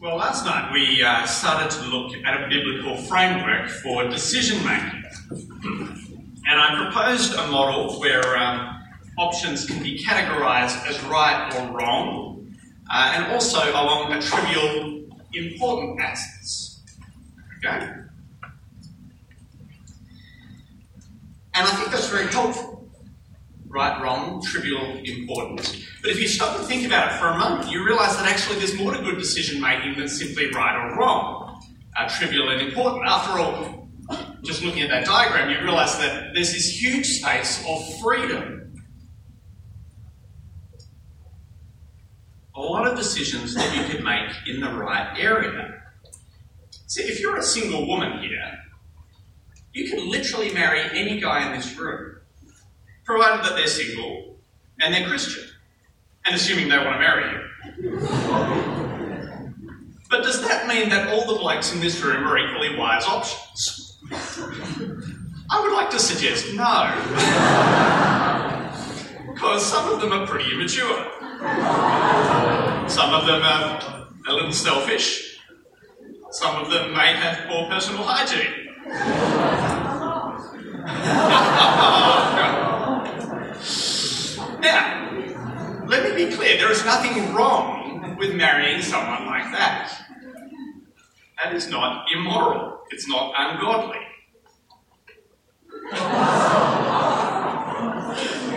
Well, last night we started to look at a biblical framework for decision-making. And I proposed a model where options can be categorised as right or wrong, and also along a trivial important axis. Okay? And I think that's very helpful. Right, wrong, trivial, important. But if you stop and think about it for a moment, you realise that actually there's more to good decision-making than simply right or wrong, trivial and important. After all, just looking at that diagram, you realise that there's this huge space of freedom. A lot of decisions that you could make in the right area. See, if you're a single woman here, you can literally marry any guy in this room, provided that they're single and they're Christian, and assuming they want to marry you. But does that mean that all the blokes in this room are equally wise options? I would like to suggest no. Because some of them are pretty immature. Some of them are a little selfish. Some of them may have poor personal hygiene. Now, let me be clear, there is nothing wrong with marrying someone like that. That is not immoral. It's not ungodly.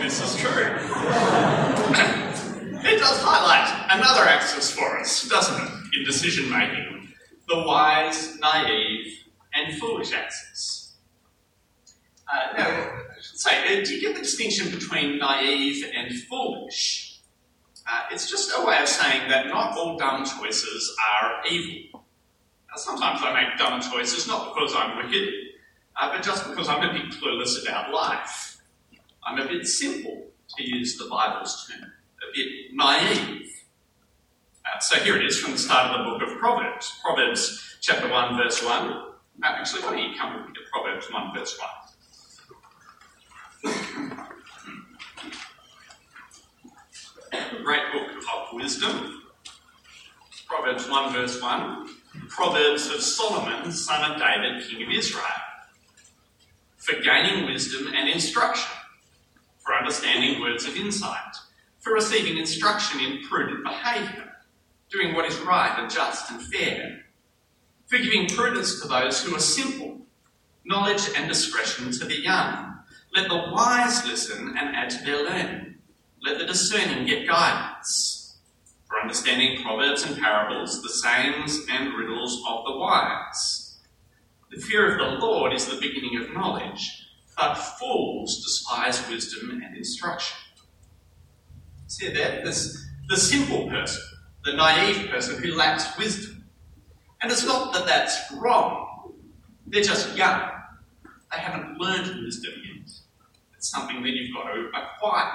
This is true. It does highlight another axis for us, doesn't it, in decision-making? The wise, naive, and foolish axis. Now, so, do you get the distinction between naive and foolish? It's just a way of saying that not all dumb choices are evil. Now, sometimes I make dumb choices not because I'm wicked, but just because I'm a bit clueless about life. I'm a bit simple, to use the Bible's term, a bit naive. So here it is from the start of the book of Proverbs. Proverbs chapter 1, verse 1. Actually, why don't you come with me to Proverbs 1, verse 1? Great book of wisdom. Proverbs 1 verse 1. Proverbs of Solomon, son of David, king of Israel. For gaining wisdom and instruction. For understanding words of insight. For receiving instruction in prudent behaviour. Doing what is right and just and fair. For giving prudence to those who are simple. Knowledge and discretion to the young. Let the wise listen and add to their learning. Let the discerning get guidance. For understanding proverbs and parables, the sayings and riddles of the wise. The fear of the Lord is the beginning of knowledge, but fools despise wisdom and instruction. See there? There's the simple person, the naive person who lacks wisdom. And it's not that that's wrong. They're just young. They haven't learned wisdom yet. It's something that you've got to acquire.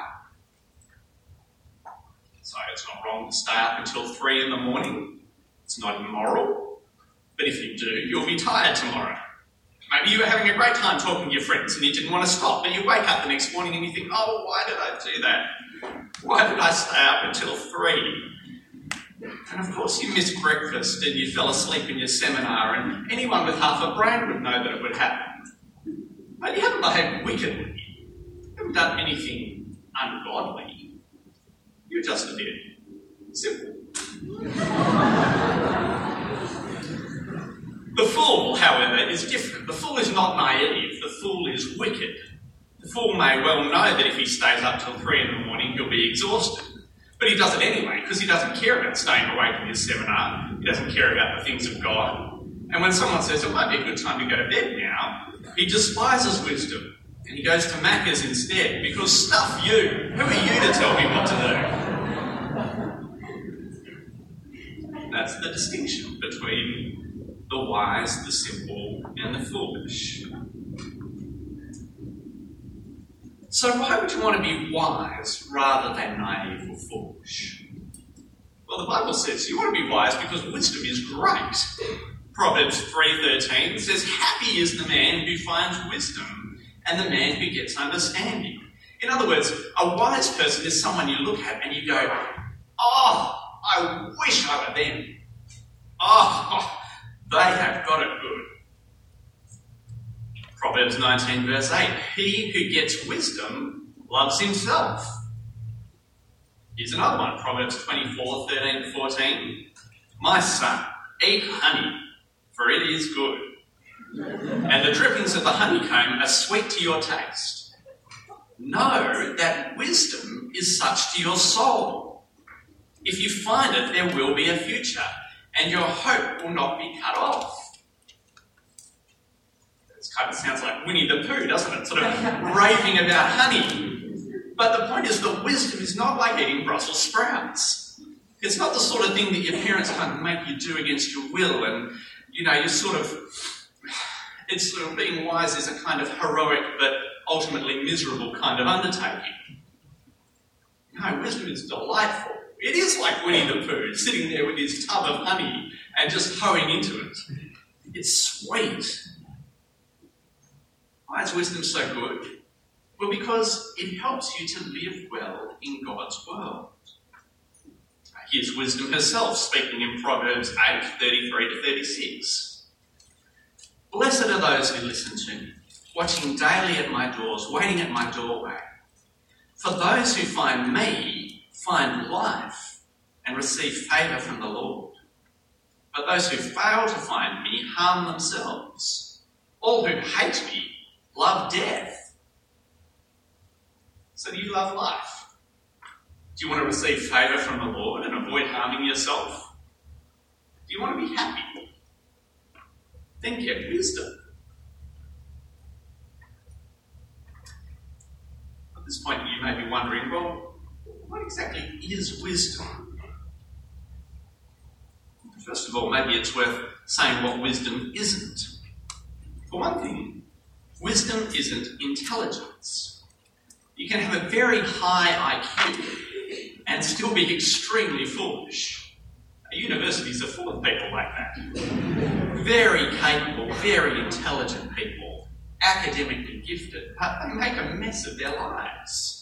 So it's not wrong to stay up until 3 in the morning. It's not immoral. But if you do, you'll be tired tomorrow. Maybe you were having a great time talking to your friends and you didn't want to stop, but you wake up the next morning and you think, oh, why did I do that? Why did I stay up until 3? And of course you missed breakfast and you fell asleep in your seminar, and anyone with half a brain would know that it would happen. But you haven't behaved wickedly. You haven't done anything ungodly. You're just a bit simple. The fool, however, is different. The fool is not naive. The fool is wicked. The fool may well know that if he stays up till 3 in the morning, he'll be exhausted. But he does it anyway, because he doesn't care about staying awake in his seminar. He doesn't care about the things of God. And when someone says it might be a good time to go to bed now, he despises wisdom and he goes to Macca's instead, because stuff you. Who are you to tell me what to do? That's the distinction between the wise, the simple, and the foolish. So why would you want to be wise rather than naive or foolish? Well, the Bible says you want to be wise because wisdom is great. Proverbs 3:13 says, happy is the man who finds wisdom and the man who gets understanding. In other words, a wise person is someone you look at and you go, oh, I wish I were them. Oh, Proverbs 19 verse 8, he who gets wisdom loves himself. Here's another one, Proverbs 24, 13 to 14. My son, eat honey, for it is good, and the drippings of the honeycomb are sweet to your taste. Know that wisdom is such to your soul. If you find it, there will be a future, and your hope will not be cut off. This kind of sounds like Winnie the Pooh, doesn't it? Sort of raving about honey. But the point is that wisdom is not like eating Brussels sprouts. It's not the sort of thing that your parents can't make you do against your will, and, you know, it's sort of being wise is a kind of heroic but ultimately miserable kind of undertaking. No, wisdom is delightful. It is like Winnie the Pooh sitting there with his tub of honey and just hoeing into it. It's sweet. Why is wisdom so good? Well, because it helps you to live well in God's world. Here's wisdom herself speaking in Proverbs 8, 33 to 36. Blessed are those who listen to me, watching daily at my doors, waiting at my doorway. For those who find me find life and receive favour from the Lord. But those who fail to find me harm themselves. All who hate me love death. So do you love life? Do you want to receive favour from the Lord and avoid harming yourself? Do you want to be happy? Then get wisdom. At this point you may be wondering, well, what exactly is wisdom? First of all, maybe it's worth saying what wisdom isn't. For one thing, wisdom isn't intelligence. You can have a very high IQ and still be extremely foolish. Universities are full of people like that. Very capable, very intelligent people, academically gifted, but they make a mess of their lives.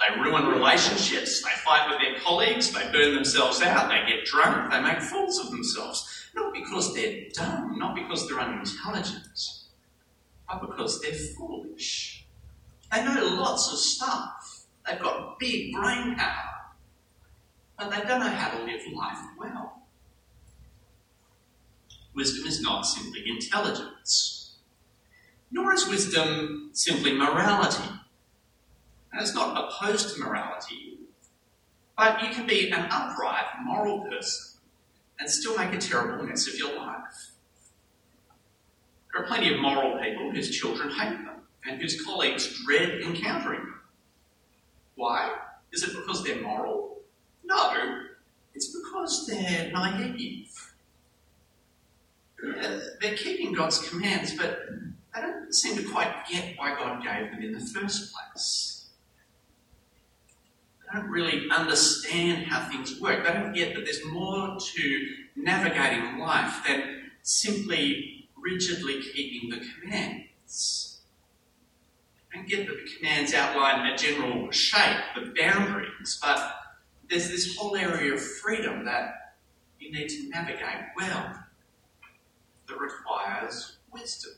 They ruin relationships, they fight with their colleagues, they burn themselves out, they get drunk, they make fools of themselves. Not because they're dumb, not because they're unintelligent, but because they're foolish. They know lots of stuff. They've got big brain power, but they don't know how to live life well. Wisdom is not simply intelligence, nor is wisdom simply morality. And it's not opposed to morality, but you can be an upright, moral person and still make a terrible mess of your life. There are plenty of moral people whose children hate them and whose colleagues dread encountering them. Why? Is it because they're moral? No, it's because they're naive. They're keeping God's commands, but they don't seem to quite get why God gave them in the first place. They don't really understand how things work. They don't get that there's more to navigating life than simply rigidly keeping the commands. They don't get that the commands outline a general shape, the boundaries, but there's this whole area of freedom that you need to navigate well that requires wisdom.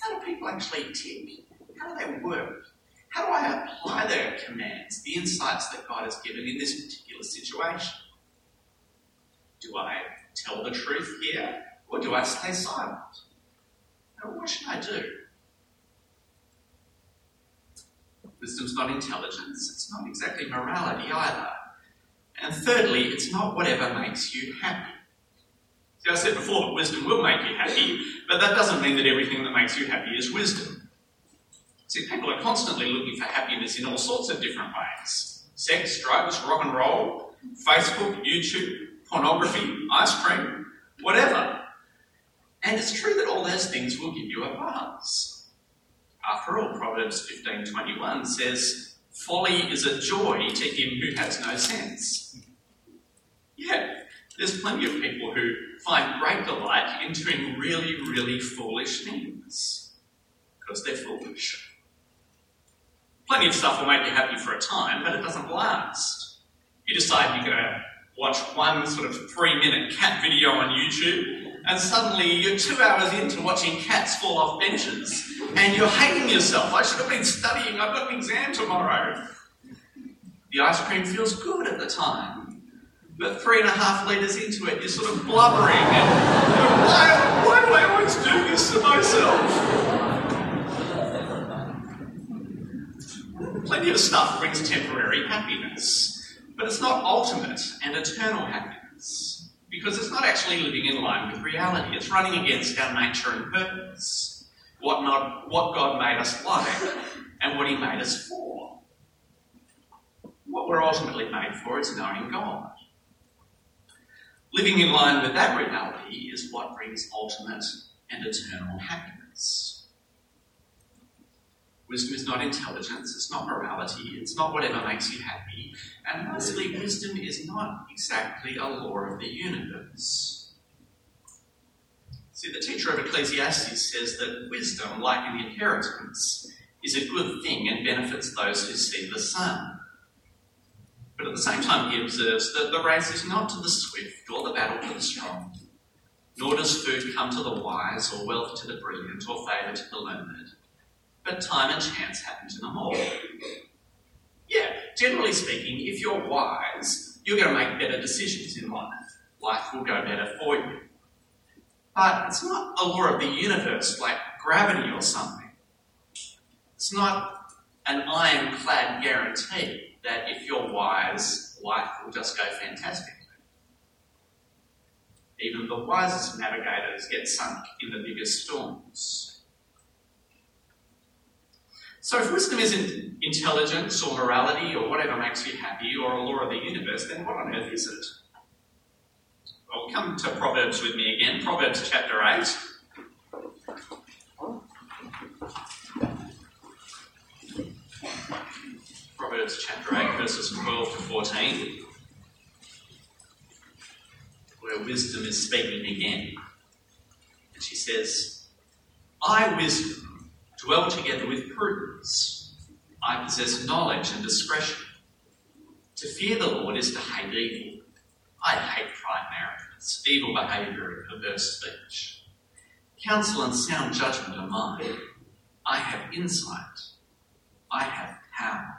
How do people actually tick? How do they work? How do I apply their commands, the insights that God has given in this particular situation? Do I tell the truth here, or do I stay silent? Now, what should I do? Wisdom's not intelligence. It's not exactly morality either. And thirdly, it's not whatever makes you happy. See, I said before that wisdom will make you happy, but that doesn't mean that everything that makes you happy is wisdom. See, people are constantly looking for happiness in all sorts of different ways. Sex, drugs, rock and roll, Facebook, YouTube, pornography, ice cream, whatever. And it's true that all those things will give you a buzz. After all, Proverbs 15:21 says, folly is a joy to him who has no sense. Yeah, there's plenty of people who find great delight in doing really, really foolish things because they're foolish. Plenty of stuff will make you happy for a time, but it doesn't last. You decide you're going to watch one sort of 3-minute cat video on YouTube, and suddenly you're 2 hours into watching cats fall off benches. and you're hating yourself. I should have been studying. I've got an exam tomorrow. The ice cream feels good at the time, but 3.5 litres into it, you're sort of blubbering. And why do I always do this to myself? Plenty of stuff brings temporary happiness, but it's not ultimate and eternal happiness. Because it's not actually living in line with reality. It's running against our nature and purpose, what God made us like and what he made us for. What we're ultimately made for is knowing God. Living in line with that reality is what brings ultimate and eternal happiness. Wisdom is not intelligence, it's not morality, it's not whatever makes you happy. And lastly, wisdom is not exactly a law of the universe. See, the teacher of Ecclesiastes says that wisdom, like an inheritance, is a good thing and benefits those who see the sun. But at the same time, he observes that the race is not to the swift or the battle to the strong, nor does food come to the wise or wealth to the brilliant or favour to the learned. But time and chance happen to them all. Yeah, generally speaking, if you're wise, you're going to make better decisions in life. Life will go better for you. But it's not a law of the universe like gravity or something. It's not an ironclad guarantee that if you're wise, life will just go fantastically. Even the wisest navigators get sunk in the biggest storms. So if wisdom isn't intelligence or morality or whatever makes you happy or a law of the universe, then what on earth is it? Well, come to Proverbs with me again. Proverbs chapter 8. Proverbs chapter 8, verses 12 to 14, where wisdom is speaking again. And she says, I, wisdom, dwell together with prudence. I possess knowledge and discretion. To fear the Lord is to hate evil. I hate pride and arrogance, evil behaviour and perverse speech. Counsel and sound judgment are mine. I have insight. I have power.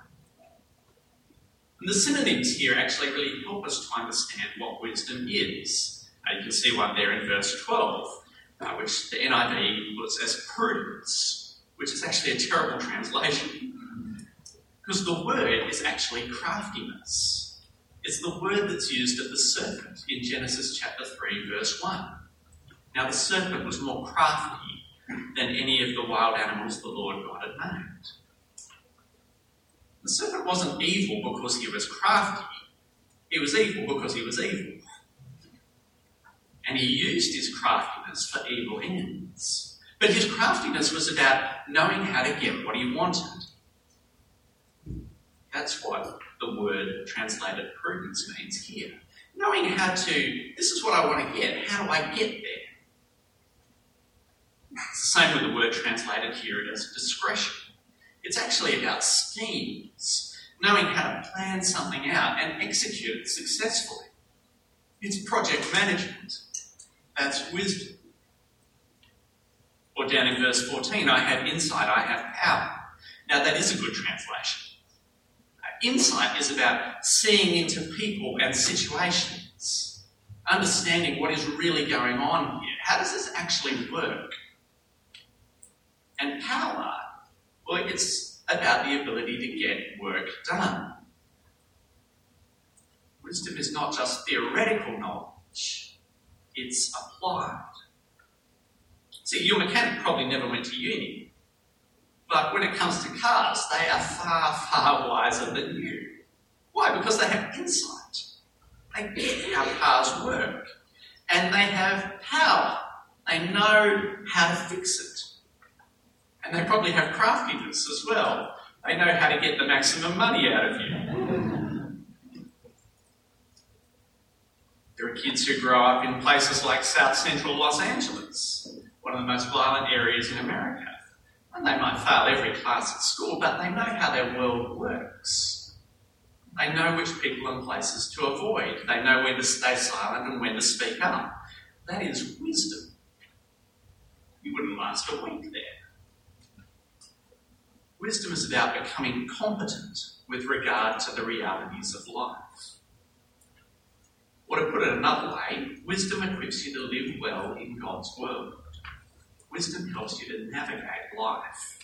And the synonyms here actually really help us to understand what wisdom is. You can see one there in verse 12, which the NIV puts as prudence, which is actually a terrible translation, because the word is actually craftiness. It's the word that's used of the serpent in Genesis chapter 3, verse 1. Now, the serpent was more crafty than any of the wild animals the Lord God had made. The serpent wasn't evil because he was crafty. He was evil because he was evil. And he used his craftiness for evil ends. But his craftiness was about knowing how to get what he wanted. That's what the word translated prudence means here. Knowing how to, this is what I want to get, how do I get there? It's the same with the word translated here as discretion. It's actually about schemes, knowing how to plan something out and execute it successfully. It's project management. That's wisdom. Or down in verse 14, I have insight, I have power. Now that is a good translation. Insight is about seeing into people and situations, understanding what is really going on here. How does this actually work? And power, well, it's about the ability to get work done. Wisdom is not just theoretical knowledge, it's applied. See, your mechanic probably never went to uni, but when it comes to cars, they are far, far wiser than you. Why? Because they have insight. They get how cars work, and they have power. They know how to fix it, and they probably have craftiness as well. They know how to get the maximum money out of you. There are kids who grow up in places like South Central Los Angeles, one of the most violent areas in America. And they might fail every class at school, but they know how their world works. They know which people and places to avoid. They know when to stay silent and when to speak up. That is wisdom. You wouldn't last a week there. Wisdom is about becoming competent with regard to the realities of life. Or to put it another way, wisdom equips you to live well in God's world. Wisdom helps you to navigate life.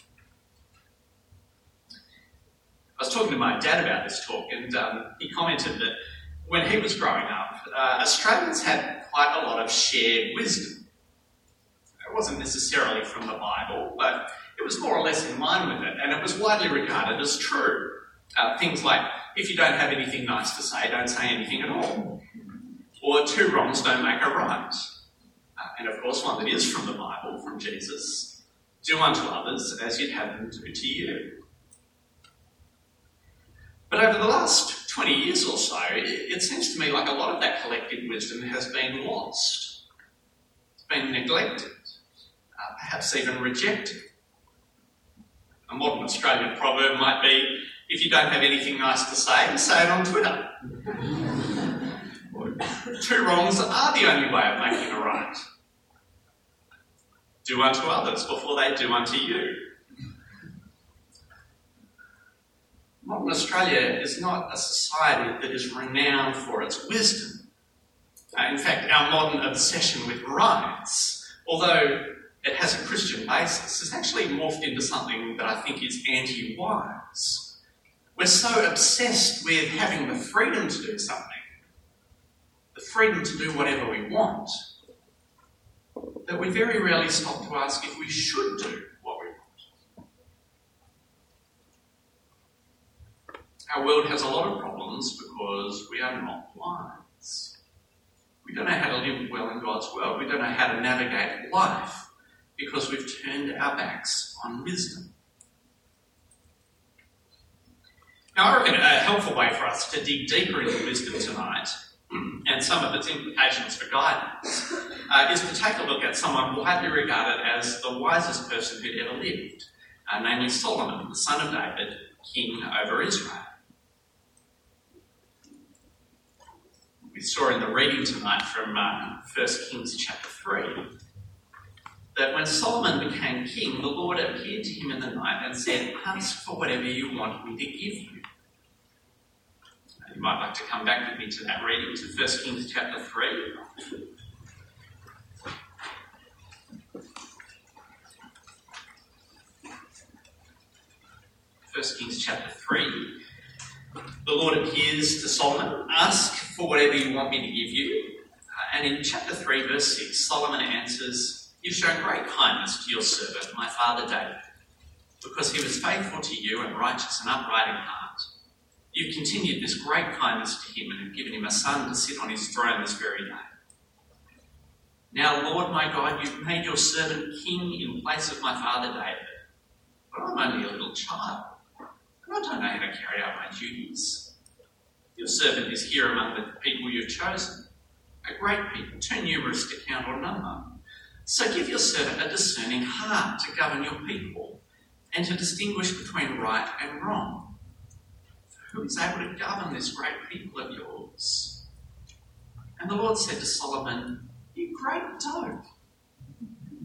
I was talking to my dad about this talk, and he commented that when he was growing up, Australians had quite a lot of shared wisdom. It wasn't necessarily from the Bible, but it was more or less in line with it, and it was widely regarded as true. Things like, if you don't have anything nice to say, don't say anything at all. Or two wrongs don't make a right. And of course, one that is from the Bible, from Jesus. Do unto others as you'd have them do to you. But over the last 20 years or so, it seems to me like a lot of that collective wisdom has been lost. It's been neglected, perhaps even rejected. A modern Australian proverb might be, if you don't have anything nice to say, say it on Twitter. Two wrongs are the only way of making a right. Do unto others before they do unto you. Modern Australia is not a society that is renowned for its wisdom. In fact, our modern obsession with rights, although it has a Christian basis, has actually morphed into something that I think is anti-wise. We're so obsessed with having the freedom to do something, the freedom to do whatever we want, that we very rarely stop to ask if we should do what we want. Our world has a lot of problems because we are not wise. We don't know how to live well in God's world. We don't know how to navigate life because we've turned our backs on wisdom. Now, I reckon a helpful way for us to dig deeper into wisdom tonight, and some of its implications for guidance, is to take a look at someone widely regarded as the wisest person who'd ever lived, namely Solomon, the son of David, king over Israel. We saw in the reading tonight from 1 Kings chapter 3, that when Solomon became king, the Lord appeared to him in the night and said, ask for whatever you want me to give you. Now, you might like to come back with me to that reading, to 1 Kings chapter 3. First Kings chapter 3. The Lord appears to Solomon, ask for whatever you want me to give you. And in chapter 3, verse 6, Solomon answers, you've shown great kindness to your servant, my father David, because he was faithful to you and righteous and upright in heart. You've continued this great kindness to him and have given him a son to sit on his throne this very day. Now, Lord my God, you've made your servant king in place of my father David, but I'm only a little child, and I don't know how to carry out my duties. Your servant is here among the people you've chosen, a great people, too numerous to count or number. So give your servant a discerning heart to govern your people and to distinguish between right and wrong. Who is able to govern this great people of yours? And the Lord said to Solomon, you great dope.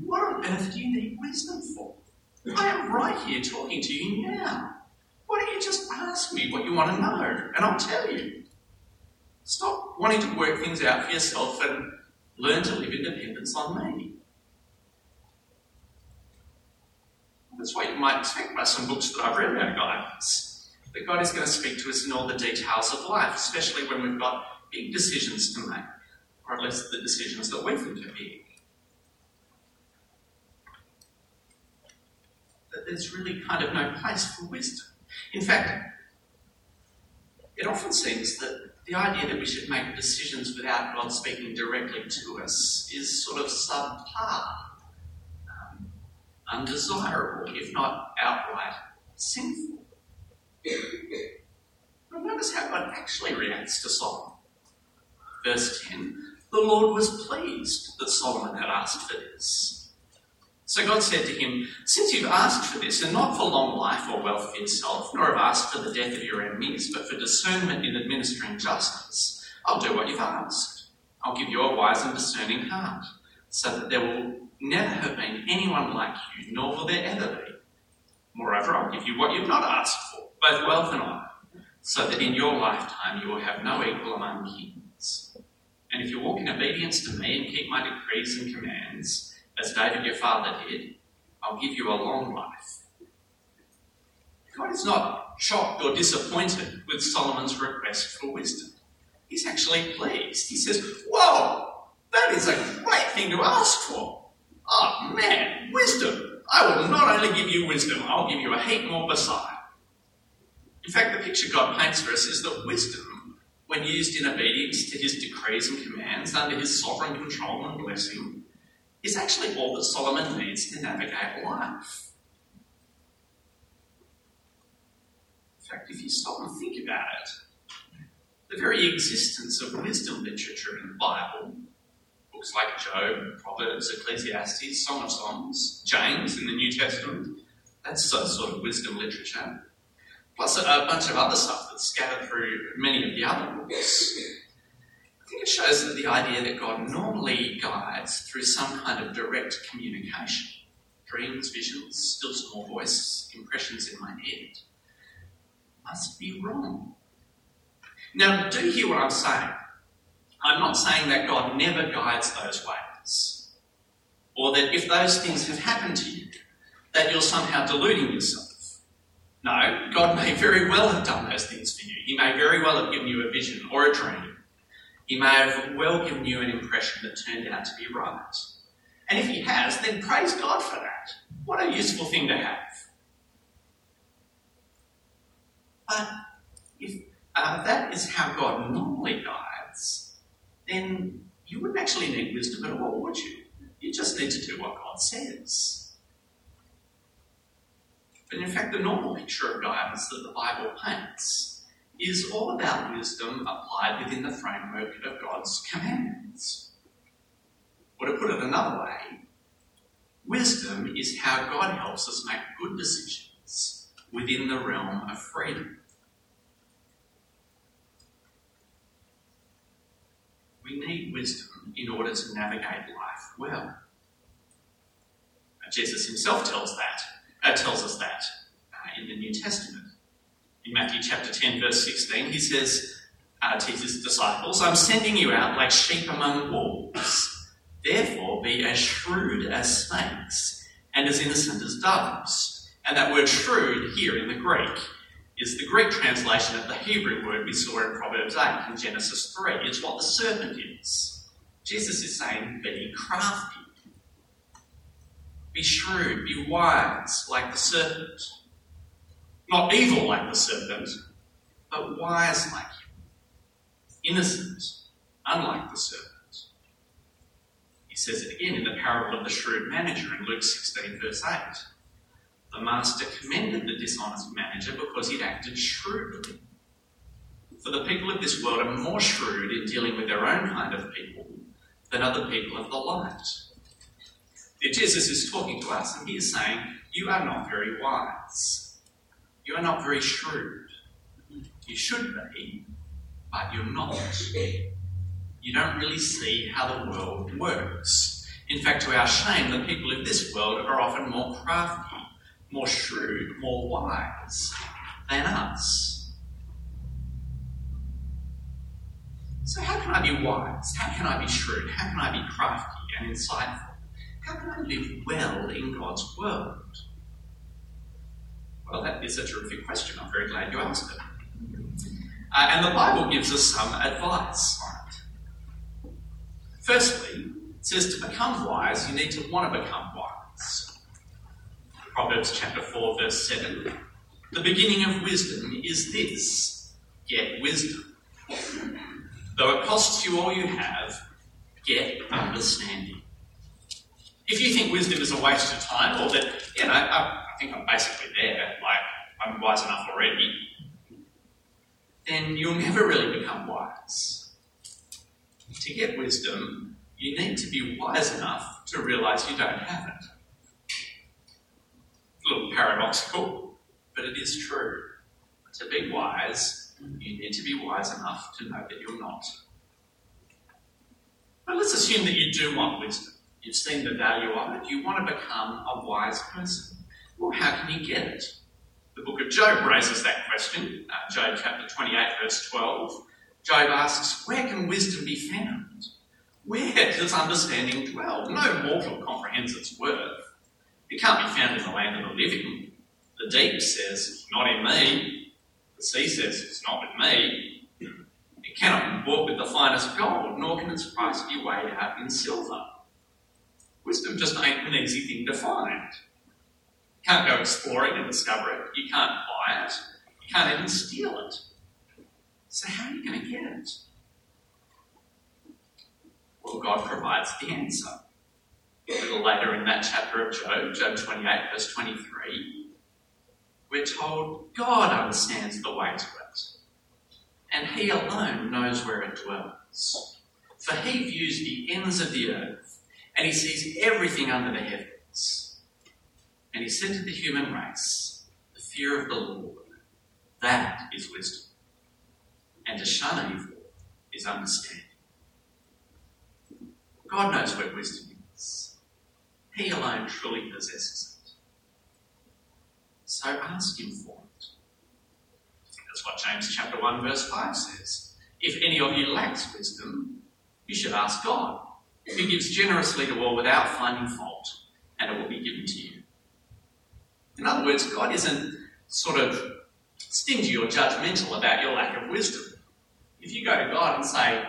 What on earth do you need wisdom for? I am right here talking to you now. Why don't you just ask me what you want to know and I'll tell you. Stop wanting to work things out for yourself and learn to live in dependence on me. That's what you might expect by some books that I've read about guidance. That God is going to speak to us in all the details of life, especially when we've got big decisions to make, or at least the decisions that we think are big. That there's really kind of no place for wisdom. In fact, it often seems that the idea that we should make decisions without God speaking directly to us is sort of subpar. Undesirable, if not outright sinful. But notice how God actually reacts to Solomon. Verse 10, the Lord was pleased that Solomon had asked for this. So God said to him, since you've asked for this, and not for long life or wealth for yourself, nor have asked for the death of your enemies, but for discernment in administering justice, I'll do what you've asked. I'll give you a wise and discerning heart, so that there will never have been anyone like you, nor will there ever be. Moreover, I'll give you what you've not asked for, both wealth and honor, so that in your lifetime you will have no equal among kings. And if you walk in obedience to me and keep my decrees and commands, as David your father did, I'll give you a long life." God is not shocked or disappointed with Solomon's request for wisdom. He's actually pleased. He says, "Whoa, that is a great thing to ask for. Oh man, wisdom. I will not only give you wisdom, I'll give you a heap more beside." In fact, the picture God paints for us is that wisdom, when used in obedience to his decrees and commands under his sovereign control and blessing, is actually all that Solomon needs to navigate life. In fact, if you stop and think about it, the very existence of wisdom literature in the Bible, books like Job, Proverbs, Ecclesiastes, Song of Songs, James in the New Testament, that's sort of wisdom literature, plus a bunch of other stuff that's scattered through many of the other books. I think it shows that the idea that God normally guides through some kind of direct communication, dreams, visions, still small voice, impressions in my head, must be wrong. Now, do hear what I'm saying. I'm not saying that God never guides those ways, or that if those things have happened to you, that you're somehow deluding yourself. No, God may very well have done those things for you. He may very well have given you a vision or a dream. He may have well given you an impression that turned out to be right. And if he has, then praise God for that. What a useful thing to have. But if that is how God normally guides, then you wouldn't actually need wisdom at all, would you? You just need to do what God says. But in fact, the normal picture of guidance that the Bible paints is all about wisdom applied within the framework of God's commands. Or to put it another way, wisdom is how God helps us make good decisions within the realm of freedom. We need wisdom in order to navigate life well. Jesus himself tells us that in the New Testament. In Matthew chapter 10, verse 16, he says to his disciples, "I'm sending you out like sheep among wolves. Therefore be as shrewd as snakes and as innocent as doves." And that word shrewd here in the Greek is the Greek translation of the Hebrew word we saw in Proverbs 8 and Genesis 3. It's what the serpent is. Jesus is saying, be crafty. Be shrewd, be wise like the serpent. Not evil like the serpent, but wise like him. Innocent, unlike the serpent. He says it again in the parable of the shrewd manager in Luke 16, verse 8. The master commended the dishonest manager because he'd acted shrewdly. For the people of this world are more shrewd in dealing with their own kind of people than other people of the light. Jesus is talking to us and he is saying, you are not very wise. You are not very shrewd. You should be, but you're not. You don't really see how the world works. In fact, to our shame, the people of this world are often more crafty, more shrewd, more wise than us. So how can I be wise? How can I be shrewd? How can I be crafty and insightful? How can I live well in God's world? Well, that is a terrific question. I'm very glad you asked it. And the Bible gives us some advice on it. Firstly, it says to become wise, you need to want to become wise. Proverbs chapter 4, verse 7. The beginning of wisdom is this: get wisdom. Though it costs you all you have, get understanding. If you think wisdom is a waste of time, or that, I think I'm basically there, like I'm wise enough already, then you'll never really become wise. To get wisdom, you need to be wise enough to realise you don't have it. A little paradoxical, but it is true. To be wise, you need to be wise enough to know that you're not. But let's assume that you do want wisdom. You've seen the value of it. You want to become a wise person. Well, how can you get it? The book of Job raises that question. Job chapter 28, verse 12. Job asks, where can wisdom be found? Where does understanding dwell? No mortal comprehends its worth. It can't be found in the land of the living. The deep says, it's not in me. The sea says, it's not with me. It cannot be bought with the finest gold, nor can its price be weighed out in silver. Wisdom just ain't an easy thing to find. You can't go exploring and discover it. You can't buy it. You can't even steal it. So how are you going to get it? Well, God provides the answer. A little later in that chapter of Job, Job 28, verse 23, we're told God understands the way to it, and He alone knows where it dwells. For He views the ends of the earth, and He sees everything under the heavens. And He said to the human race, the fear of the Lord, that is wisdom. And to shun evil is understanding. God knows where wisdom is. He alone truly possesses it. So ask Him for it. That's what James chapter 1, verse 5 says. If any of you lacks wisdom, you should ask God, who gives generously to all without finding fault, and it will be given to you. In other words, God isn't sort of stingy or judgmental about your lack of wisdom. If you go to God and say,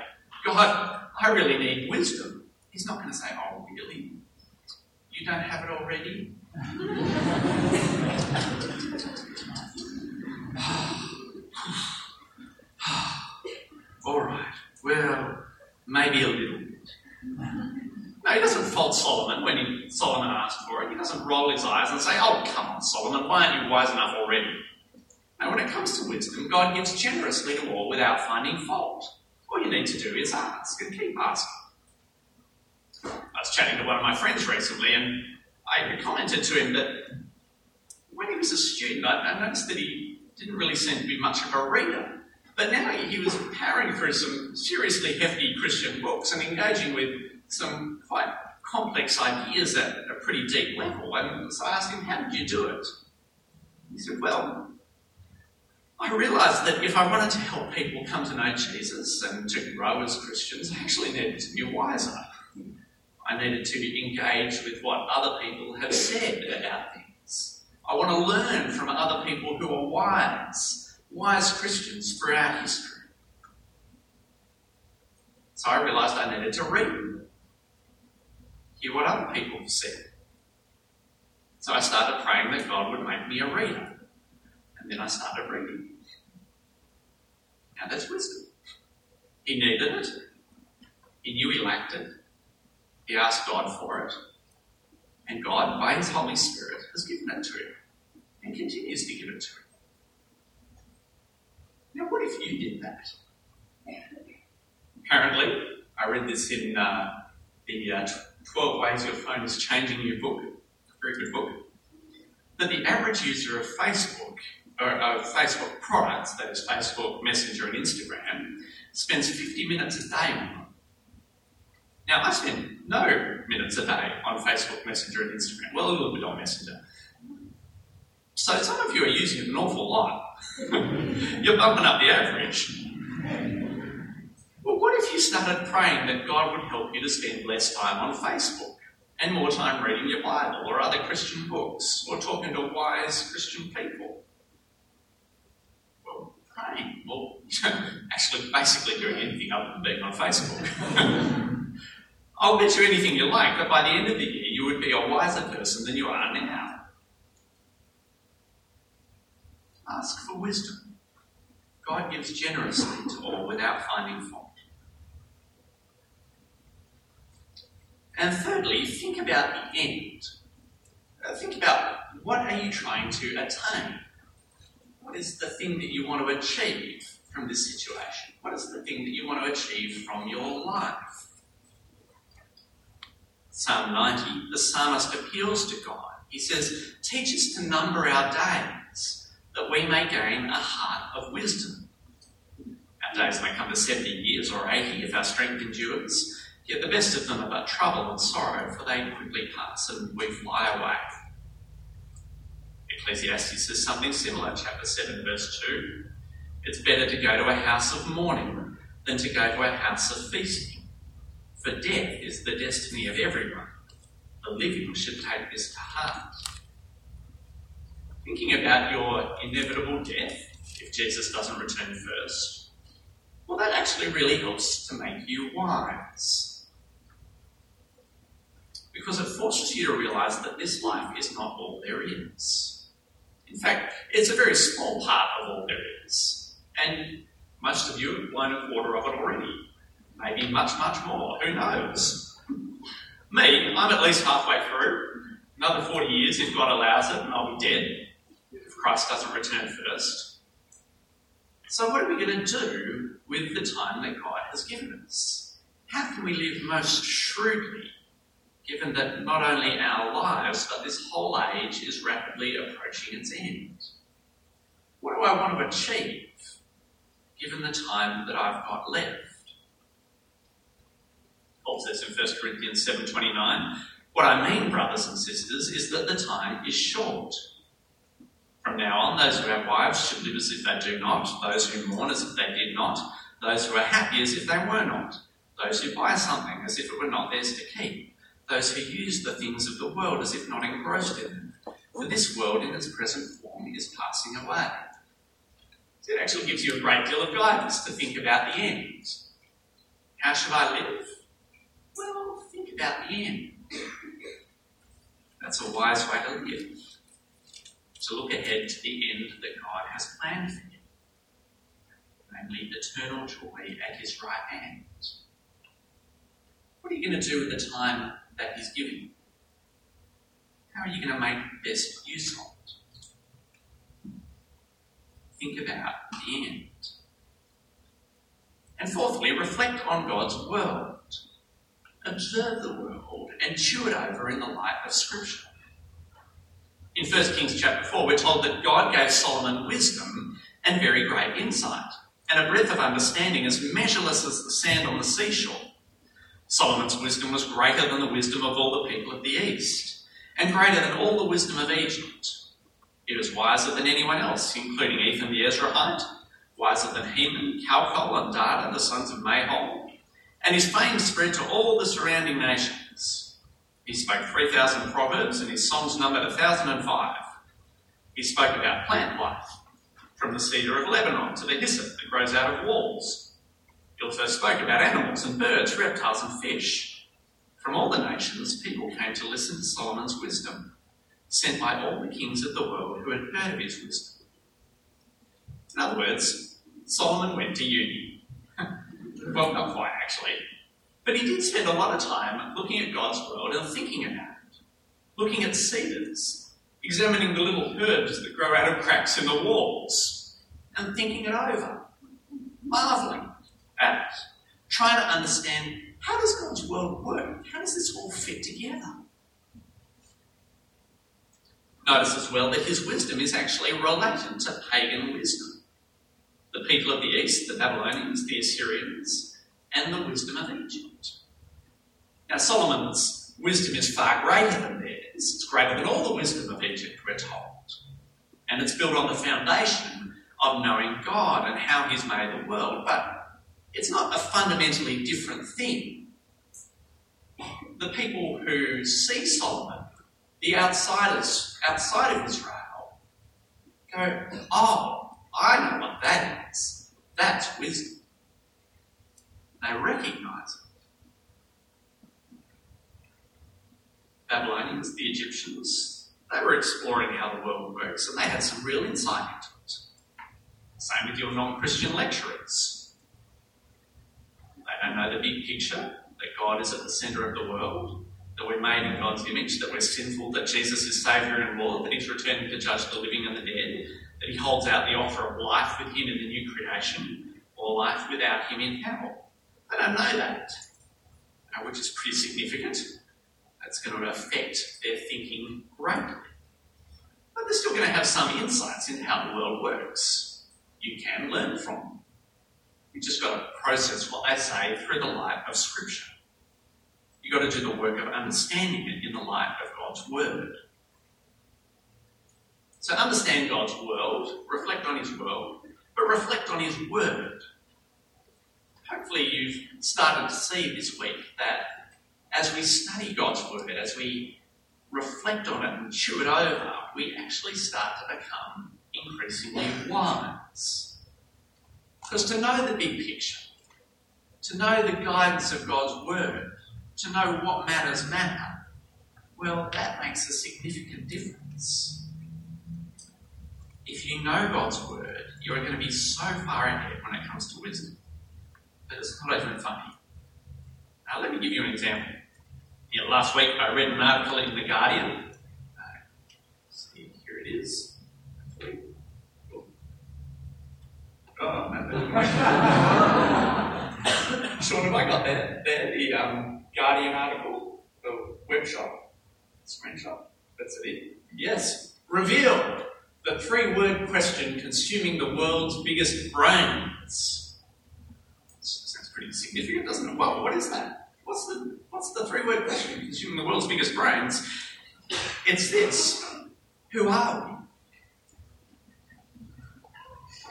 God, I really need wisdom, He's not going to say, oh, really? You don't have it already? All right, well, maybe a little bit. No, He doesn't fault Solomon when Solomon asked for it. He doesn't roll his eyes and say, oh, come on, Solomon, why aren't you wise enough already? No, when it comes to wisdom, God gives generously to all without finding fault. All you need to do is ask and keep asking. I was chatting to one of my friends recently, and I commented to him that when he was a student, I noticed that he didn't really seem to be much of a reader. But now he was powering through some seriously hefty Christian books and engaging with some quite complex ideas at a pretty deep level. And so I asked him, how did you do it? He said, well, I realised that if I wanted to help people come to know Jesus and to grow as Christians, I actually needed to be wiser. I needed to engage with what other people have said about things. I want to learn from other people who are wise Christians throughout history. So I realised I needed to read, hear what other people have said. So I started praying that God would make me a reader. And then I started reading. Now that's wisdom. He needed it. He knew he lacked it. He asked God for it. And God, by His Holy Spirit, has given it to him and continues to give it to him. Now what if you did that? Apparently, I read this in the 12 Ways Your Phone is Changing You book, a very good book, that the average user of Facebook of Facebook products, that is Facebook, Messenger and Instagram, spends 50 minutes a day on them. Now, I spend no minutes a day on Facebook, Messenger and Instagram. Well, a little bit on Messenger. So some of you are using it an awful lot. You're bumping up the average. Well, what if you started praying that God would help you to spend less time on Facebook and more time reading your Bible or other Christian books or talking to wise Christian people? Praying, well, actually basically doing anything other than being on Facebook. I'll bet you anything you like, but by the end of the year you would be a wiser person than you are now. Ask for wisdom. God gives generously to all without finding fault. And thirdly, think about the end. Think about what are you trying to attain? What is the thing that you want to achieve from this situation? What is the thing that you want to achieve from your life? Psalm 90, the psalmist appeals to God. He says, teach us to number our days, that we may gain a heart of wisdom. Our days may come to 70 years or 80 if our strength endures, yet the best of them are but trouble and sorrow, for they quickly pass and we fly away. Ecclesiastes says something similar, chapter 7, verse 2. It's better to go to a house of mourning than to go to a house of feasting. For death is the destiny of everyone. The living should take this to heart. Thinking about your inevitable death, if Jesus doesn't return first, well, that actually really helps to make you wise. Because it forces you to realise that this life is not all there is. In fact, it's a very small part of all there is. And most of you have blown a quarter of it already. Maybe much, much more. Who knows? Me, I'm at least halfway through. Another 40 years, if God allows it, and I'll be dead if Christ doesn't return first. So what are we going to do with the time that God has given us? How can we live most shrewdly, given that not only our lives, but this whole age is rapidly approaching its end? What do I want to achieve, given the time that I've got left? Paul says in 1 Corinthians 7:29, what I mean, brothers and sisters, is that the time is short. From now on, those who have wives should live as if they do not, those who mourn as if they did not, those who are happy as if they were not, those who buy something as if it were not theirs to keep, those who use the things of the world as if not engrossed in them. For this world in its present form is passing away. So it actually gives you a great deal of guidance to think about the end. How should I live? Well, think about the end. That's a wise way to live, to look ahead to the end that God has planned for you, namely eternal joy at His right hand. What are you going to do with the time that He's giving you? How are you going to make the best use of it? Think about the end. And fourthly, reflect on God's world. Observe the world and chew it over in the light of Scripture. In 1 Kings chapter 4, we're told that God gave Solomon wisdom and very great insight, and a breadth of understanding as measureless as the sand on the seashore. Solomon's wisdom was greater than the wisdom of all the people of the East, and greater than all the wisdom of Egypt. He was wiser than anyone else, including Ethan the Ezraite, wiser than Heman, Chalcol, and Darda, the sons of Mahol. And his fame spread to all the surrounding nations. He spoke 3,000 proverbs, and his songs numbered 1,005. He spoke about plant life, from the cedar of Lebanon to the hyssop that grows out of walls. He also spoke about animals and birds, reptiles and fish. From all the nations, people came to listen to Solomon's wisdom, sent by all the kings of the world who had heard of his wisdom. In other words, Solomon went to uni. Well, not quite, actually. But he did spend a lot of time looking at God's world and thinking about it. Looking at cedars, examining the little herbs that grow out of cracks in the walls, and thinking it over, marvelling at it, trying to understand, how does God's world work? How does this all fit together? Notice as well that his wisdom is actually related to pagan wisdom. The people of the East, the Babylonians, the Assyrians, and the wisdom of Egypt. Now, Solomon's wisdom is far greater than theirs. It's greater than all the wisdom of Egypt, we're told. And it's built on the foundation of knowing God and how He's made the world. But it's not a fundamentally different thing. The people who see Solomon, the outsiders outside of Israel, go, oh, I know what that is. That's wisdom. They recognise it. Babylonians, the Egyptians, they were exploring how the world works, and they had some real insight into it. Same with your non-Christian lecturers. They don't know the big picture, that God is at the centre of the world, that we're made in God's image, that we're sinful, that Jesus is Saviour and Lord, that He's returning to judge the living and the dead, that He holds out the offer of life with Him in the new creation, or life without Him in hell. They don't know that, which is pretty significant. That's going to affect their thinking greatly. But they're still going to have some insights into how the world works. You can learn from them. You've just got to process what they say through the light of Scripture. You've got to do the work of understanding it in the light of God's Word. So understand God's world, reflect on his world, but reflect on his word. Hopefully you've started to see this week that as we study God's word, as we reflect on it and chew it over, we actually start to become increasingly wise. Because to know the big picture, to know the guidance of God's word, to know what matters matter, well, that makes a significant difference. If you know God's word, you're going to be so far ahead when it comes to wisdom that it's not even funny. Now, let me give you an example. Yeah, last week I read an article in The Guardian. See, here it is. Sean, have I got the Guardian article? The screenshot? That's it. Yes. Revealed. The three-word question consuming the world's biggest brains. Sounds pretty significant, doesn't it? Well, what is that? What's the three-word question consuming the world's biggest brains? It's this. Who are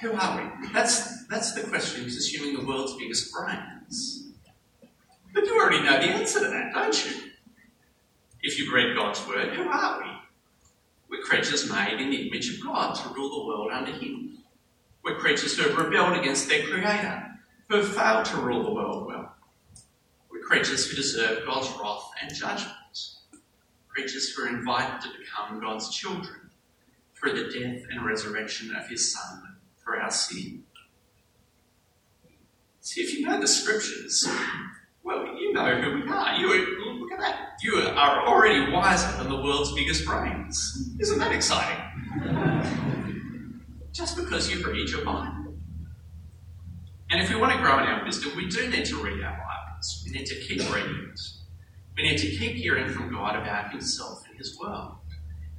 we? Who are we? That's the question consuming the world's biggest brains. But you already know the answer to that, don't you? If you've read God's word, who are we? We're creatures made in the image of God to rule the world under him. We're creatures who have rebelled against their creator, who have failed to rule the world well. Creatures who deserve God's wrath and judgment. Creatures who are invited to become God's children through the death and resurrection of his Son for our sin. See, if you know the scriptures, well, you know who we are. Look at that. You are already wiser than the world's biggest brains. Isn't that exciting? Just because you've read your Bible. And if we want to grow in our wisdom, we do need to read our Bible. We need to keep reading it. We need to keep hearing from God about himself and his world.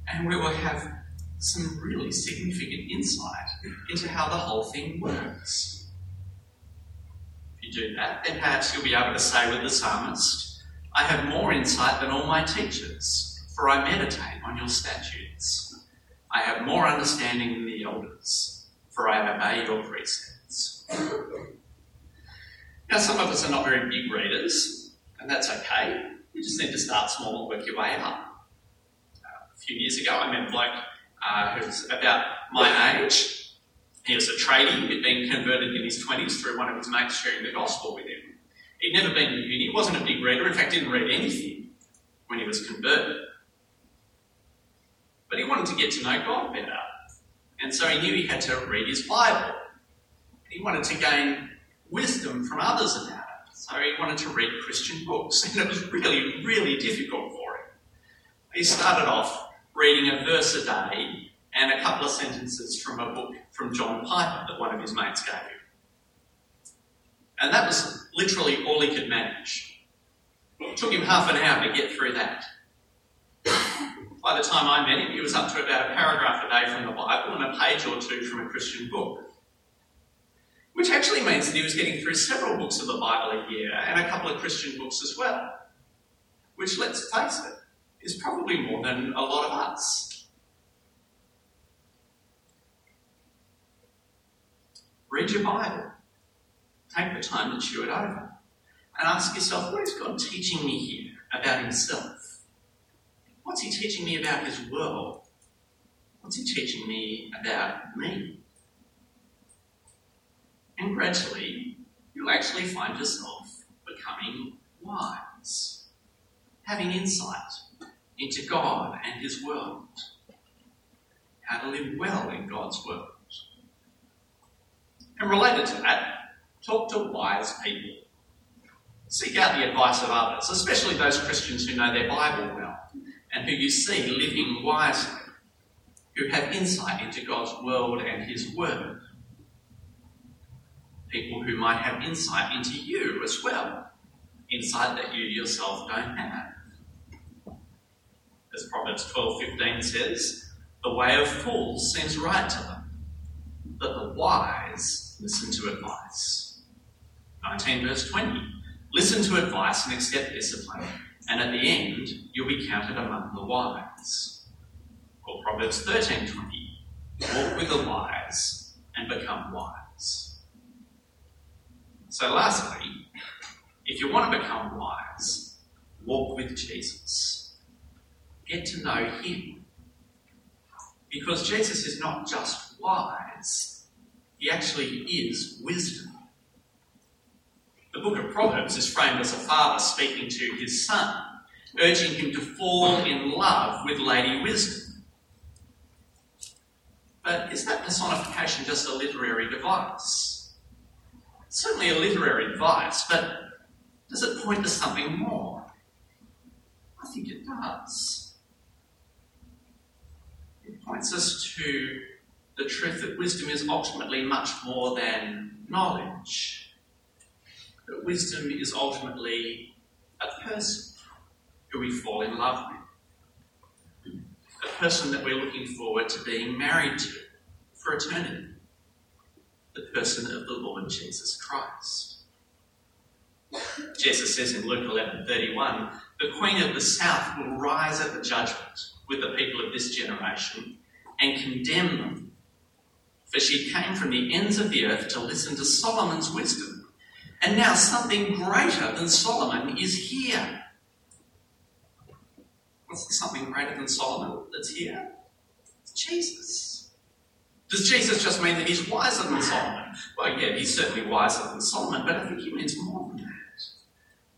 And we will have some really significant insight into how the whole thing works. If you do that, then perhaps you'll be able to say with the psalmist, I have more insight than all my teachers, for I meditate on your statutes. I have more understanding than the elders, for I obey your precepts. Now, some of us are not very big readers, and that's okay. You just need to start small and work your way up. A few years ago, I met a bloke who's about my age. He was a tradie who'd been converted in his 20s through one of his mates sharing the gospel with him. He'd never been to uni, wasn't a big reader, in fact, didn't read anything when he was converted. But he wanted to get to know God better, and so he knew he had to read his Bible. He wanted to gain wisdom from others about it. So he wanted to read Christian books, and it was really, really difficult for him. He started off reading a verse a day and a couple of sentences from a book from John Piper that one of his mates gave him. And that was literally all he could manage. It took him half an hour to get through that. By the time I met him, he was up to about a paragraph a day from the Bible and a page or two from a Christian book. Which actually means that he was getting through several books of the Bible a year and a couple of Christian books as well, which, let's face it, is probably more than a lot of us. Read your Bible. Take the time to chew it over and ask yourself, what is God teaching me here about himself? What's he teaching me about his world? What's he teaching me about me? And gradually, you'll actually find yourself becoming wise, having insight into God and his world, how to live well in God's world. And related to that, talk to wise people. Seek out the advice of others, especially those Christians who know their Bible well and who you see living wisely, who have insight into God's world and his word. People who might have insight into you as well, insight that you yourself don't have. As Proverbs 12:15 says, the way of fools seems right to them, but the wise listen to advice. 19 verse 20, listen to advice and accept discipline, and at the end you'll be counted among the wise. Or Proverbs 13:20, walk with the wise, and become wise. So lastly, if you want to become wise, walk with Jesus. Get to know him. Because Jesus is not just wise, he actually is wisdom. The book of Proverbs is framed as a father speaking to his son, urging him to fall in love with Lady Wisdom. But is that personification just a literary device? It's certainly a literary device, but does it point to something more? I think it does. It points us to the truth that wisdom is ultimately much more than knowledge. That wisdom is ultimately a person who we fall in love with, a person that we're looking forward to being married to for eternity, the person of the Lord Jesus Christ. Jesus says in Luke 11:31, "The Queen of the South will rise at the judgment with the people of this generation and condemn them, for she came from the ends of the earth to listen to Solomon's wisdom. And now something greater than Solomon is here." What's the something greater than Solomon that's here? It's Jesus. Does Jesus just mean that he's wiser than Solomon? Well, yeah, he's certainly wiser than Solomon, but I think he means more than that.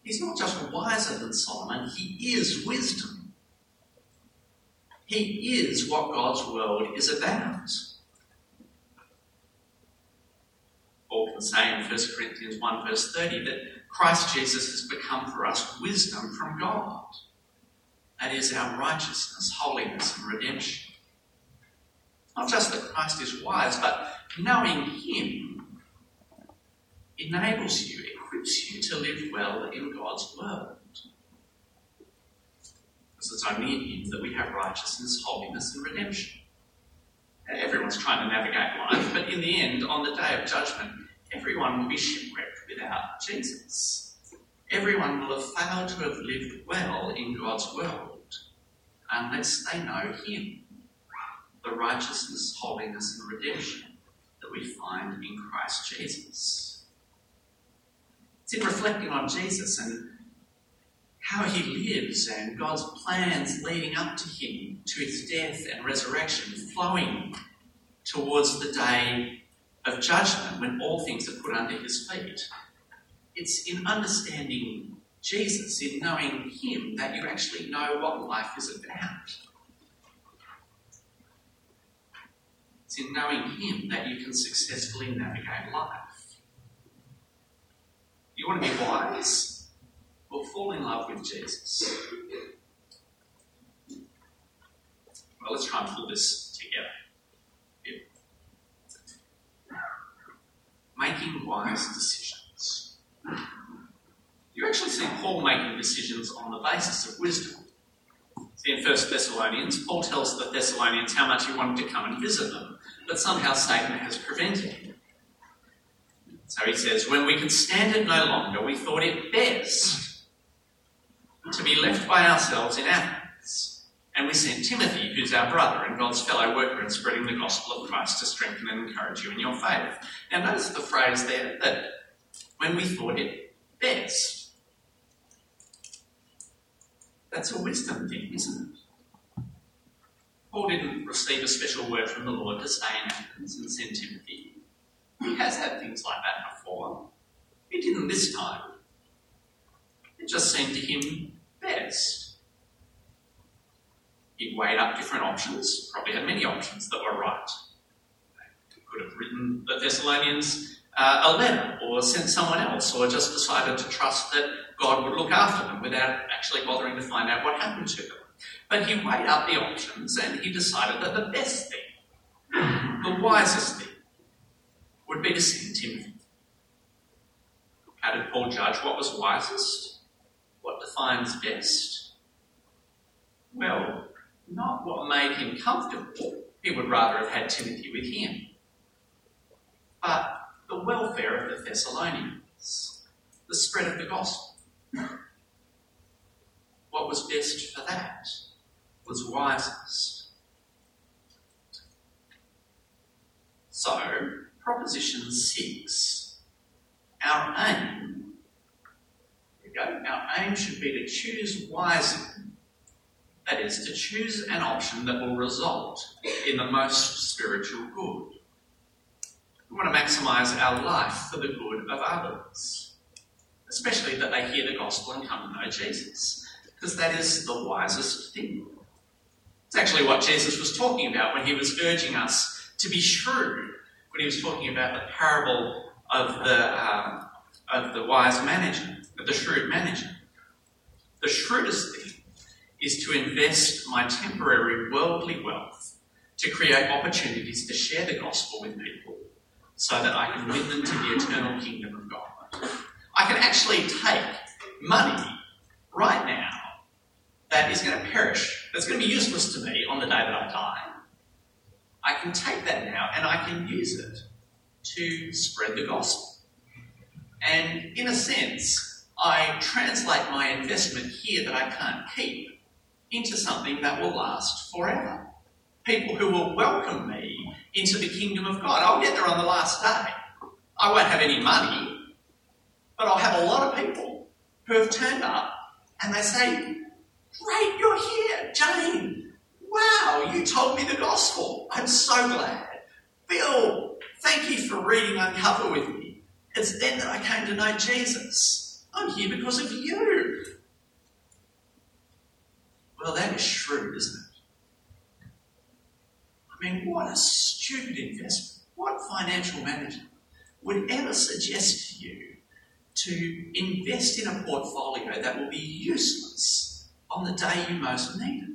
He's not just wiser than Solomon, he is wisdom. He is what God's world is about. Paul can say in 1 Corinthians 1 verse 30 that Christ Jesus has become for us wisdom from God. That is our righteousness, holiness and redemption. Not just that Christ is wise, but knowing him enables you, equips you to live well in God's world. Because it's only in him that we have righteousness, holiness and redemption. Everyone's trying to navigate life, but in the end, on the day of judgment, everyone will be shipwrecked without Jesus. Everyone will have failed to have lived well in God's world unless they know him, the righteousness, holiness and redemption that we find in Christ Jesus. It's in reflecting on Jesus and how he lives and God's plans leading up to him, to his death and resurrection, flowing towards the day of judgment when all things are put under his feet. It's in understanding Jesus, in knowing him, that you actually know what life is about. It's in knowing him that you can successfully navigate life. You want to be wise? Or fall in love with Jesus. Well, let's try and pull this together. Yeah. Making wise decisions. You actually see Paul making decisions on the basis of wisdom. See, in 1 Thessalonians, Paul tells the Thessalonians how much he wanted to come and visit them, but somehow Satan has prevented him. So he says, "When we could stand it no longer, we thought it best to be left by ourselves in Athens. And we sent Timothy, who's our brother and God's fellow worker in spreading the gospel of Christ, to strengthen and encourage you in your faith." Now notice the phrase there, that when we thought it best. That's a wisdom thing, isn't it? Paul didn't receive a special word from the Lord to stay in Athens and send Timothy. He has had things like that before. He didn't this time. It just seemed to him best. He weighed up different options, probably had many options that were right. He could have written the Thessalonians a letter or sent someone else, or just decided to trust that God would look after them without actually bothering to find out what happened to them. But he weighed up the options and he decided that the best thing, the wisest thing, would be to send Timothy. How did Paul judge what was wisest? What defines best? Well, not what made him comfortable. He would rather have had Timothy with him. But the welfare of the Thessalonians, the spread of the gospel. What was best for that was wisest. So, Proposition 6. Our aim should be to choose wisely. That is, to choose an option that will result in the most spiritual good. We want to maximise our life for the good of others, especially that they hear the gospel and come to know Jesus, because that is the wisest thing. It's actually what Jesus was talking about when he was urging us to be shrewd, when he was talking about the parable of the wise manager, of the shrewd manager. The shrewdest thing is to invest my temporary worldly wealth to create opportunities to share the gospel with people so that I can win them to the eternal kingdom of God. I can actually take money right now that is going to perish, that's going to be useless to me on the day that I die. I can take that now and I can use it to spread the gospel. And in a sense, I translate my investment here that I can't keep into something that will last forever. People who will welcome me into the kingdom of God. I'll get there on the last day. I won't have any money, but I'll have a lot of people who have turned up and they say, "Great, you're here, Jane. Wow, you told me the gospel. I'm so glad. Bill, thank you for reading Uncover with me. It's then that I came to know Jesus. I'm here because of you." Well, that is shrewd, isn't it? I mean, what a stupid investment. What financial manager would ever suggest to you to invest in a portfolio that will be useless on the day you most need it?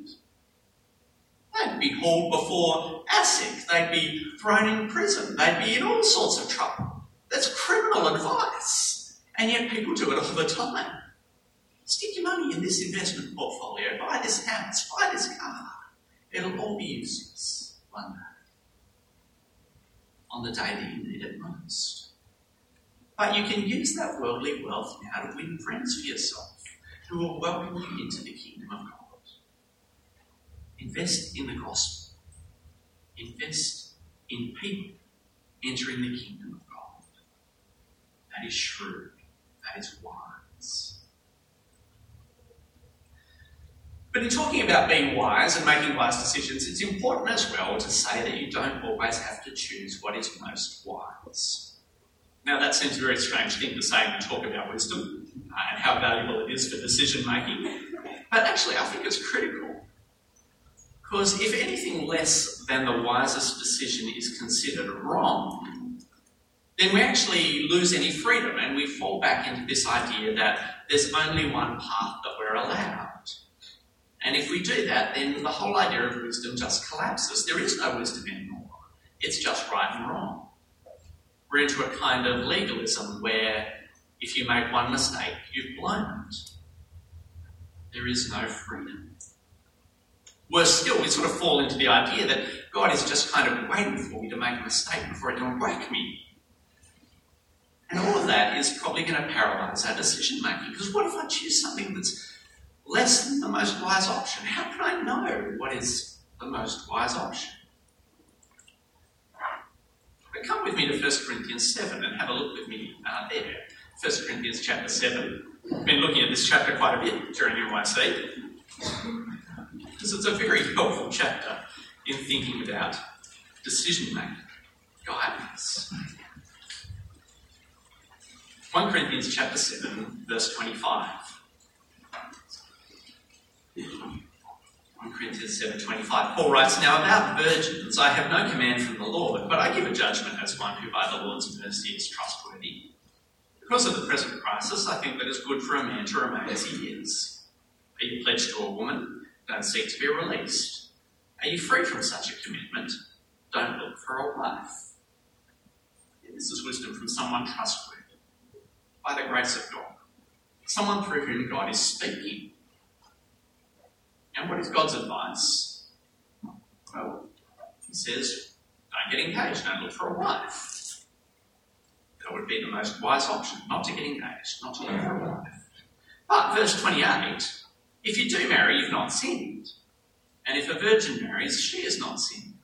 They'd be hauled before ASIC. They'd be thrown in prison. They'd be in all sorts of trouble. That's criminal advice. And yet people do it all the time. Stick your money in this investment portfolio. Buy this house. Buy this car. It'll all be useless one day, on the day that you need it most. But you can use that worldly wealth now to win friends for yourself who will welcome you into the kingdom of God. Invest in the gospel. Invest in people entering the kingdom of God. That is shrewd. That is wise. But in talking about being wise and making wise decisions, it's important as well to say that you don't always have to choose what is most wise. Now that seems a very strange thing to say when we talk about wisdom, and how valuable it is for decision-making. But actually, I think it's critical. Because if anything less than the wisest decision is considered wrong, then we actually lose any freedom and we fall back into this idea that there's only one path that we're allowed. And if we do that, then the whole idea of wisdom just collapses. There is no wisdom anymore. It's just right and wrong. We're into a kind of legalism where if you make one mistake, you've blown it. There is no freedom. Worse still, we sort of fall into the idea that God is just kind of waiting for me to make a mistake before he can wake me. And all of that is probably going to paralyse our decision-making, because what if I choose something that's less than the most wise option? How can I know what is the most wise option? But come with me to 1 Corinthians 7 and have a look with me there. 1 Corinthians chapter 7. I've been looking at this chapter quite a bit during NYC, because it's a very helpful chapter in thinking about decision-making, guidance. 1 Corinthians chapter 7, verse 25. 1 Corinthians 7:25. Paul writes, "Now about virgins, I have no command from the Lord, but I give a judgment as one who by the Lord's mercy is trustworthy. Because of the present crisis, I think that it's good for a man to remain as he is. Are you pledged to a woman? Don't seek to be released. Are you free from such a commitment? Don't look for a wife." This is wisdom from someone trustworthy, by the grace of God, someone through whom God is speaking. And what is God's advice? Well, he says, don't get engaged, don't look for a wife. That would be the most wise option, not to get engaged, not to look for a wife. But, verse 28, if you do marry, you've not sinned. And if a virgin marries, she has not sinned.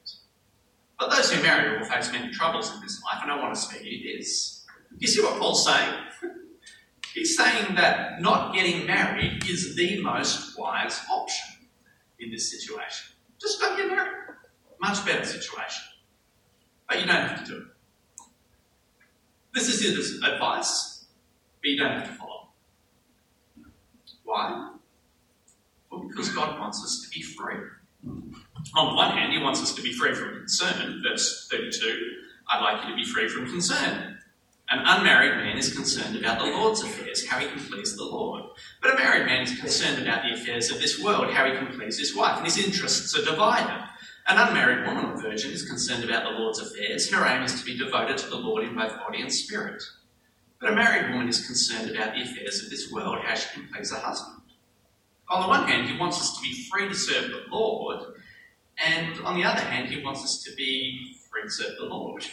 But those who marry will face many troubles in this life, and I want to speak to this. You see what Paul's saying? He's saying that not getting married is the most wise option in this situation. Just don't get married. Much better situation. But you don't have to do it. This is his advice, but you don't have to follow it. Why? Well, because God wants us to be free. On the one hand, he wants us to be free from concern. Verse 32, I'd like you to be free from concern. An unmarried man is concerned about the Lord's affairs, how he can please the Lord. But a married man is concerned about the affairs of this world, how he can please his wife, and his interests are divided. An unmarried woman or virgin is concerned about the Lord's affairs. Her aim is to be devoted to the Lord in both body and spirit. But a married woman is concerned about the affairs of this world, how she can please her husband. On the one hand, he wants us to be free to serve the Lord, and on the other hand, he wants us to be free to serve the Lord.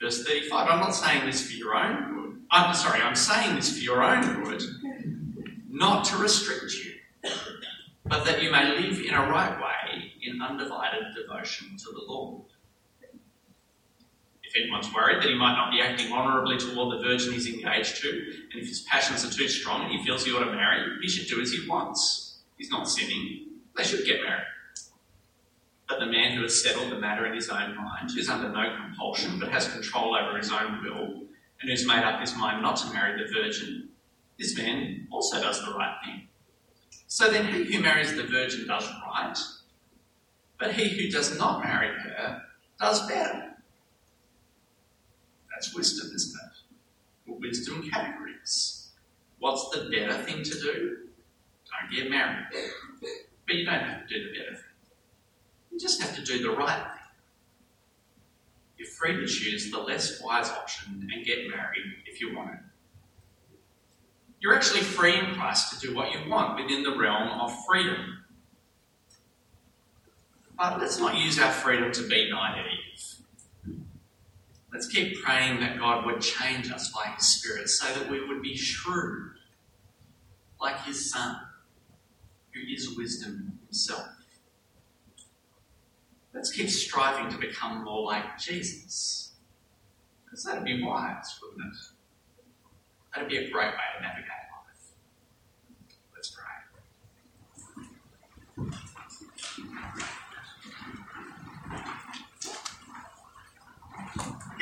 Verse 35, I'm not saying this for your own good. I'm saying this for your own good, not to restrict you, but that you may live in a right way in undivided devotion to the Lord. If anyone's worried that he might not be acting honourably toward the virgin he's engaged to, and if his passions are too strong and he feels he ought to marry, he should do as he wants. He's not sinning. They should get married. But the man who has settled the matter in his own mind, who's under no compulsion but has control over his own will, and who's made up his mind not to marry the virgin, this man also does the right thing. So then he who marries the virgin does right, but he who does not marry her does better. That's wisdom, isn't it? Well, wisdom categories. What's the better thing to do? Don't get married. But you don't have to do the better thing. You just have to do the right thing. You're free to choose the less wise option and get married if you want it. You're actually free in Christ to do what you want within the realm of freedom. But let's not use our freedom to be naive. Let's keep praying that God would change us by his Spirit so that we would be shrewd, like his Son, who is wisdom himself. Let's keep striving to become more like Jesus, because that would be wise, wouldn't it? That would be a great way to navigate life. Let's pray.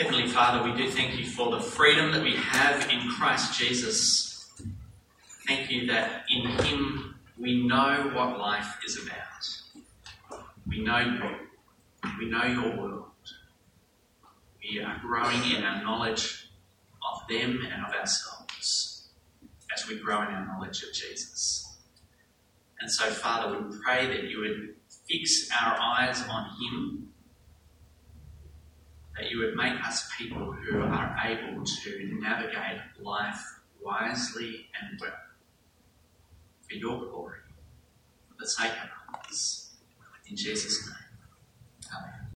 Heavenly Father, we do thank you for the freedom that we have in Christ Jesus. Thank you that in him we know what life is about. We know you. We know your world. We are growing in our knowledge of them and of ourselves as we grow in our knowledge of Jesus. And so, Father, we pray that you would fix our eyes on him, that you would make us people who are able to navigate life wisely and well, for your glory, for the sake of others. In Jesus' name, amen.